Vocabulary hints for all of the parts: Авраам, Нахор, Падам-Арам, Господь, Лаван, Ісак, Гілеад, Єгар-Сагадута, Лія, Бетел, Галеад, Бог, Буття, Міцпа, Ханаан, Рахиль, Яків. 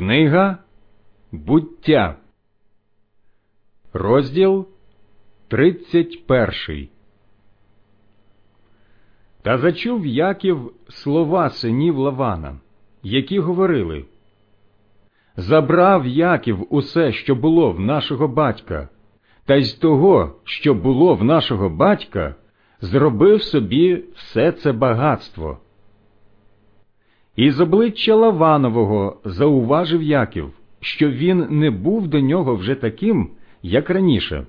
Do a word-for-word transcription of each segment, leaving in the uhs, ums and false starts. Книга Буття, розділ тридцять перший. Та зачув Яків слова синів Лавана, які говорили: «Забрав Яків усе, що було в нашого батька, та й з того, що було в нашого батька, зробив собі все це багатство». І з обличчя Лаванового зауважив Яків, що він не був до нього вже таким, як раніше.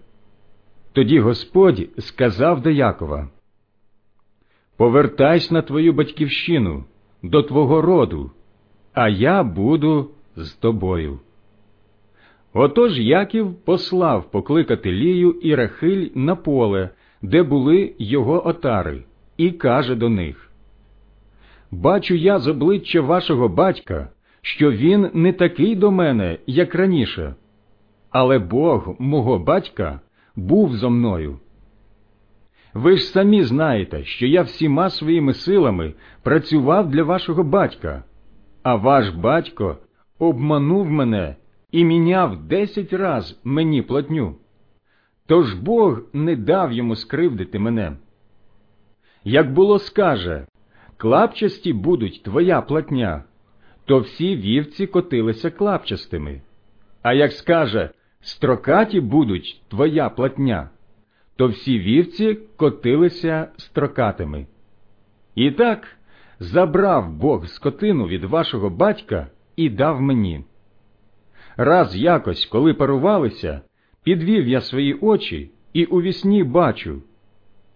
Тоді Господь сказав до Якова: «Повертайся на твою батьківщину, до твого роду, а я буду з тобою». Отож Яків послав покликати Лію і Рахиль на поле, де були його отари, і каже до них: «Бачу я з обличчя вашого батька, що він не такий до мене, як раніше, але Бог мого батька був зо мною. Ви ж самі знаєте, що я всіма своїми силами працював для вашого батька, а ваш батько обманув мене і міняв десять раз мені платню. Тож Бог не дав йому скривдити мене. Як було скаже: клапчасті будуть твоя платня, то всі вівці котилися клапчастими. А як скаже: строкаті будуть твоя платня, то всі вівці котилися строкатими. І так забрав Бог скотину від вашого батька і дав мені. Раз якось, коли парувалися, підвів я свої очі і у вісні бачу,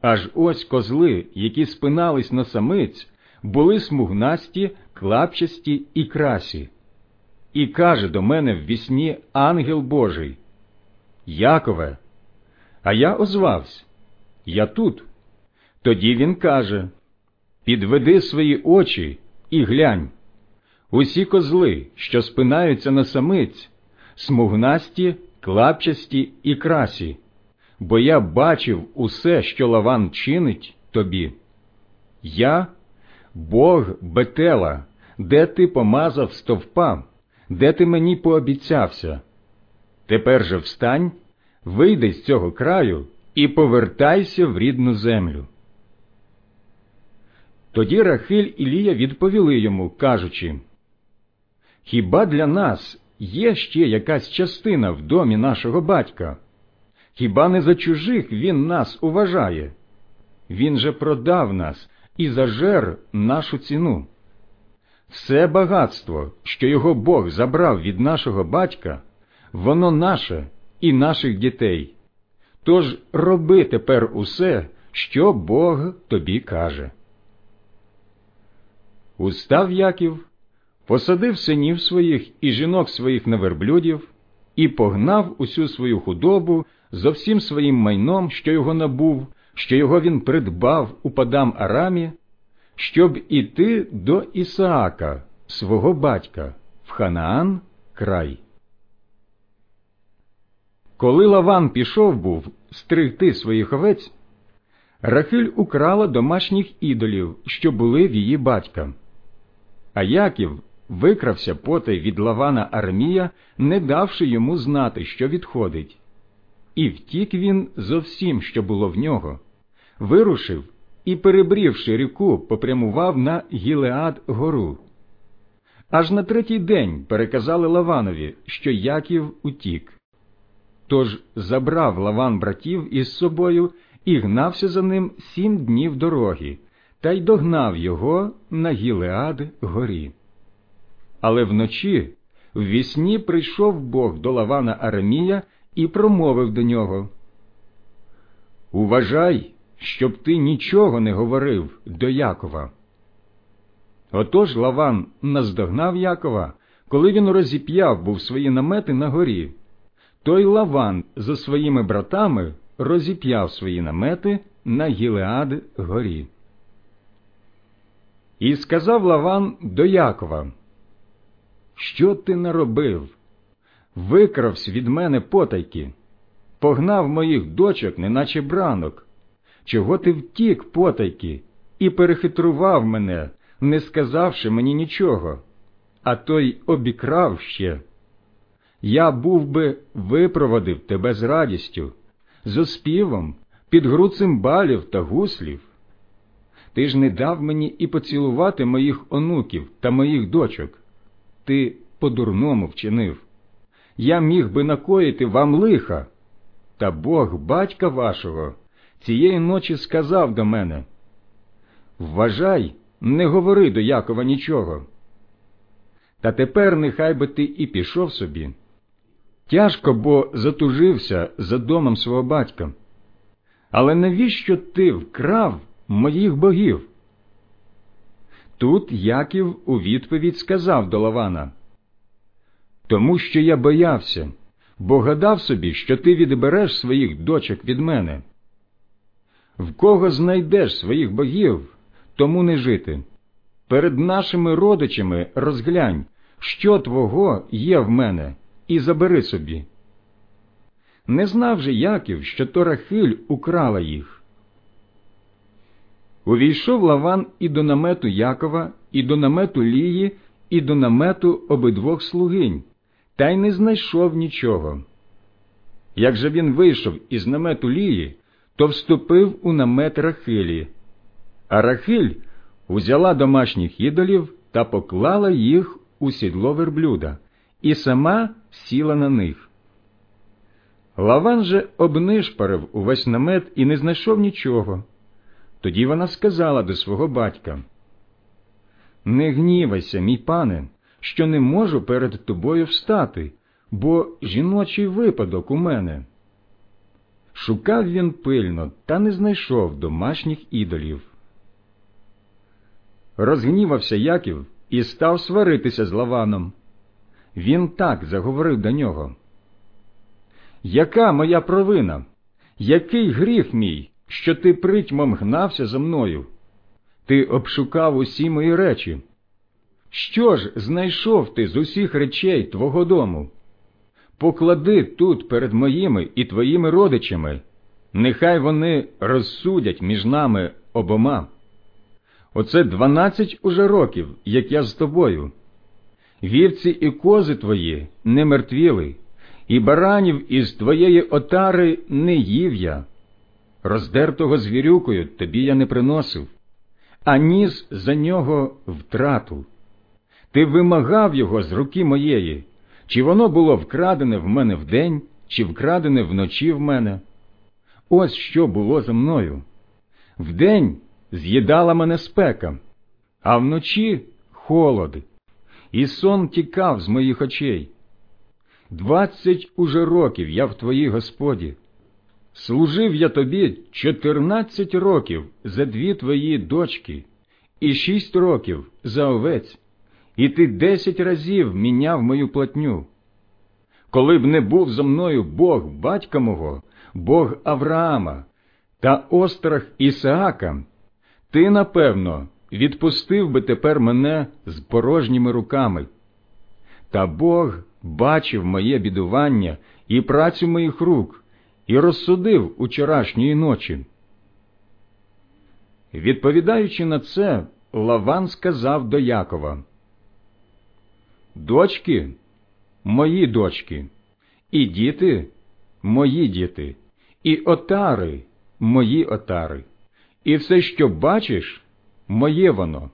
аж ось козли, які спинались на самиць, були смугнасті, клапчасті і красі. І каже до мене в вісні ангел Божий: Якове. А я озвався: я тут. Тоді він каже: підведи свої очі і глянь. Усі козли, що спинаються на самиць, смугнасті, клапчасті і красі, бо я бачив усе, що Лаван чинить тобі. Я Бог Бетела, де ти помазав стовпа, де ти мені пообіцявся. Тепер же встань, вийди з цього краю і повертайся в рідну землю». Тоді Рахиль і Лія відповіли йому, кажучи: «Хіба для нас є ще якась частина в домі нашого батька? Хіба не за чужих він нас уважає? Він же продав нас і зажер нашу ціну. Все багатство, що його Бог забрав від нашого батька, воно наше і наших дітей. Тож роби тепер усе, що Бог тобі каже». Устав Яків, посадив синів своїх і жінок своїх на верблюдів і погнав усю свою худобу зо всім своїм майном, що його набув, що його він придбав у Падам-Арамі, щоб іти до Ісаака, свого батька, в Ханаан край. Коли Лаван пішов був стригти своїх овець, Рахиль украла домашніх ідолів, що були в її батька. А Яків викрався потай від Лавана Армія, не давши йому знати, що відходить. І втік він зо всім, що було в нього, вирушив і, перебрівши ріку, попрямував на Гілеад гору. Аж на третій день переказали Лаванові, що Яків утік. Тож забрав Лаван братів із собою і гнався за ним сім днів дороги, та й догнав його на Гілеад горі. Але вночі в вісні прийшов Бог до Лавана Арамія і промовив до нього: «Уважай, щоб ти нічого не говорив до Якова». Отож Лаван наздогнав Якова, коли він розіп'яв був свої намети на горі. Той Лаван за своїми братами розіп'яв свої намети на Гілеад горі. І сказав Лаван до Якова: «Що ти наробив? Викравсь від мене потайки, погнав моїх дочок, неначе бранок. Чого ти втік потайки і перехитрував мене, не сказавши мені нічого? а то й обікрав ще, я був би випровадив тебе з радістю, з оспівом, під гру цимбалів та гуслів. Ти ж не дав мені і поцілувати моїх онуків та моїх дочок. Ти по-дурному вчинив. Я міг би накоїти вам лиха. Та Бог, батька вашого, цієї ночі сказав до мене: вважай, не говори до Якова нічого. Та тепер нехай би ти і пішов собі. Тяжко, бо затужився за домом свого батька. Але навіщо ти вкрав моїх богів? Тут Яків у відповідь сказав до Лавана: тому що я боявся, бо гадав собі, що ти відбереш своїх дочок від мене. В кого знайдеш своїх богів, тому не жити. Перед нашими родичами розглянь, що твого є в мене, і забери собі. Не знав же Яків, що то Рахиль украла їх. Увійшов Лаван і до намету Якова, і до намету Лії, і до намету обидвох слугинь, та й не знайшов нічого. Як же він вийшов із намету Лії, то вступив у намет Рахилі. А Рахиль узяла домашніх ідолів та поклала їх у сідло верблюда, і сама сіла на них. Лаван же обнишпарив увесь намет і не знайшов нічого. Тоді вона сказала до свого батька: «Не гнівайся, мій пане, що не можу перед тобою встати, бо жіночий випадок у мене». Шукав він пильно, та не знайшов домашніх ідолів. Розгнівався Яків і став сваритися з Лаваном. Він так заговорив до нього: «Яка моя провина? Який гріх мій, що ти притьмом гнався за мною? Ти обшукав усі мої речі. Що ж знайшов ти з усіх речей твого дому? Поклади тут перед моїми і твоїми родичами, нехай вони розсудять між нами обома. Оце дванадцять уже років, як я з тобою. Вівці і кози твої не мертвіли, і баранів із твоєї отари не їв я. Роздертого звірюкою тобі я не приносив, а ніс за нього втрату. Ти вимагав його з руки моєї, чи воно було вкрадене в мене вдень, чи вкрадене вночі в мене. Ось що було за мною. Вдень з'їдала мене спека, а вночі холод, і сон тікав з моїх очей. Двадцять уже років я в твоїй господі. Служив я тобі чотирнадцять років за дві твої дочки і шість років за овець, і ти десять разів міняв мою платню. Коли б не був за мною Бог батька мого, Бог Авраама та острах Ісаака, ти, напевно, відпустив би тепер мене з порожніми руками. Та Бог бачив моє бідування і працю моїх рук, і розсудив учорашньої ночі». Відповідаючи на це, Лаван сказав до Якова: «Дочки – мої дочки, і діти – мої діти, і отари – мої отари, і все, що бачиш – моє воно.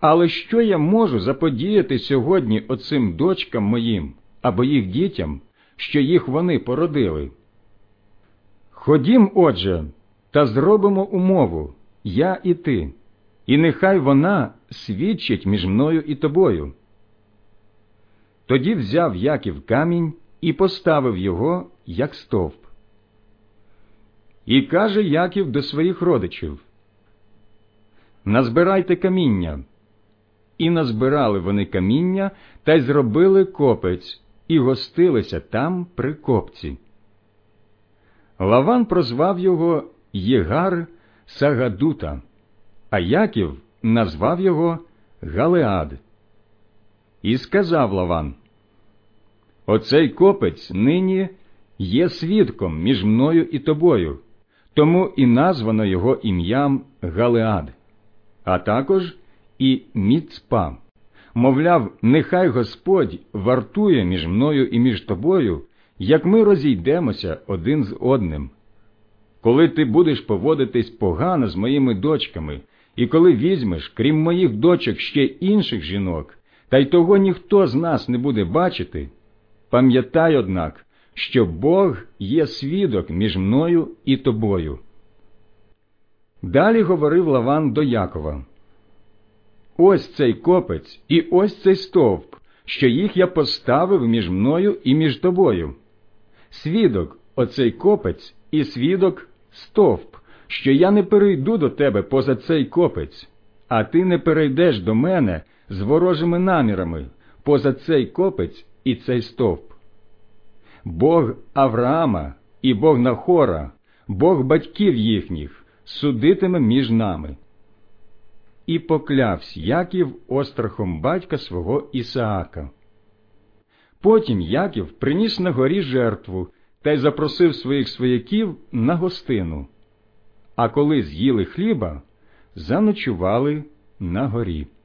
Але що я можу заподіяти сьогодні оцим дочкам моїм або їх дітям, що їх вони породили? Ходім, отже, та зробимо умову, я і ти, і нехай вона свідчить між мною і тобою». Тоді взяв Яків камінь і поставив його, як стовп. І каже Яків до своїх родичів: «Назбирайте каміння». І назбирали вони каміння, та й зробили копець, і гостилися там при копці. Лаван прозвав його Єгар-Сагадута, а Яків назвав його Галеад. І сказав Лаван: «Оцей копець нині є свідком між мною і тобою, тому і названо його ім'ям Галеад, а також і Міцпа, мовляв, нехай Господь вартує між мною і між тобою, як ми розійдемося один з одним. Коли ти будеш поводитись погано з моїми дочками, і коли візьмеш, крім моїх дочок, ще інших жінок, та й того ніхто з нас не буде бачити, пам'ятай, однак, що Бог є свідок між мною і тобою. Далі говорив Лаван до Якова: ось цей копець і ось цей стовп, що їх я поставив між мною і між тобою. Свідок оцей копець і свідок стовп, що я не перейду до тебе поза цей копець, а ти не перейдеш до мене з ворожими намірами поза цей копець і цей стовп. Бог Авраама і Бог Нахора, Бог батьків їхніх, судитиме між нами. І поклявся Яків острахом батька свого Ісаака. Потім Яків приніс на горі жертву та й запросив своїх свояків на гостину. А коли з'їли хліба, заночували на горі.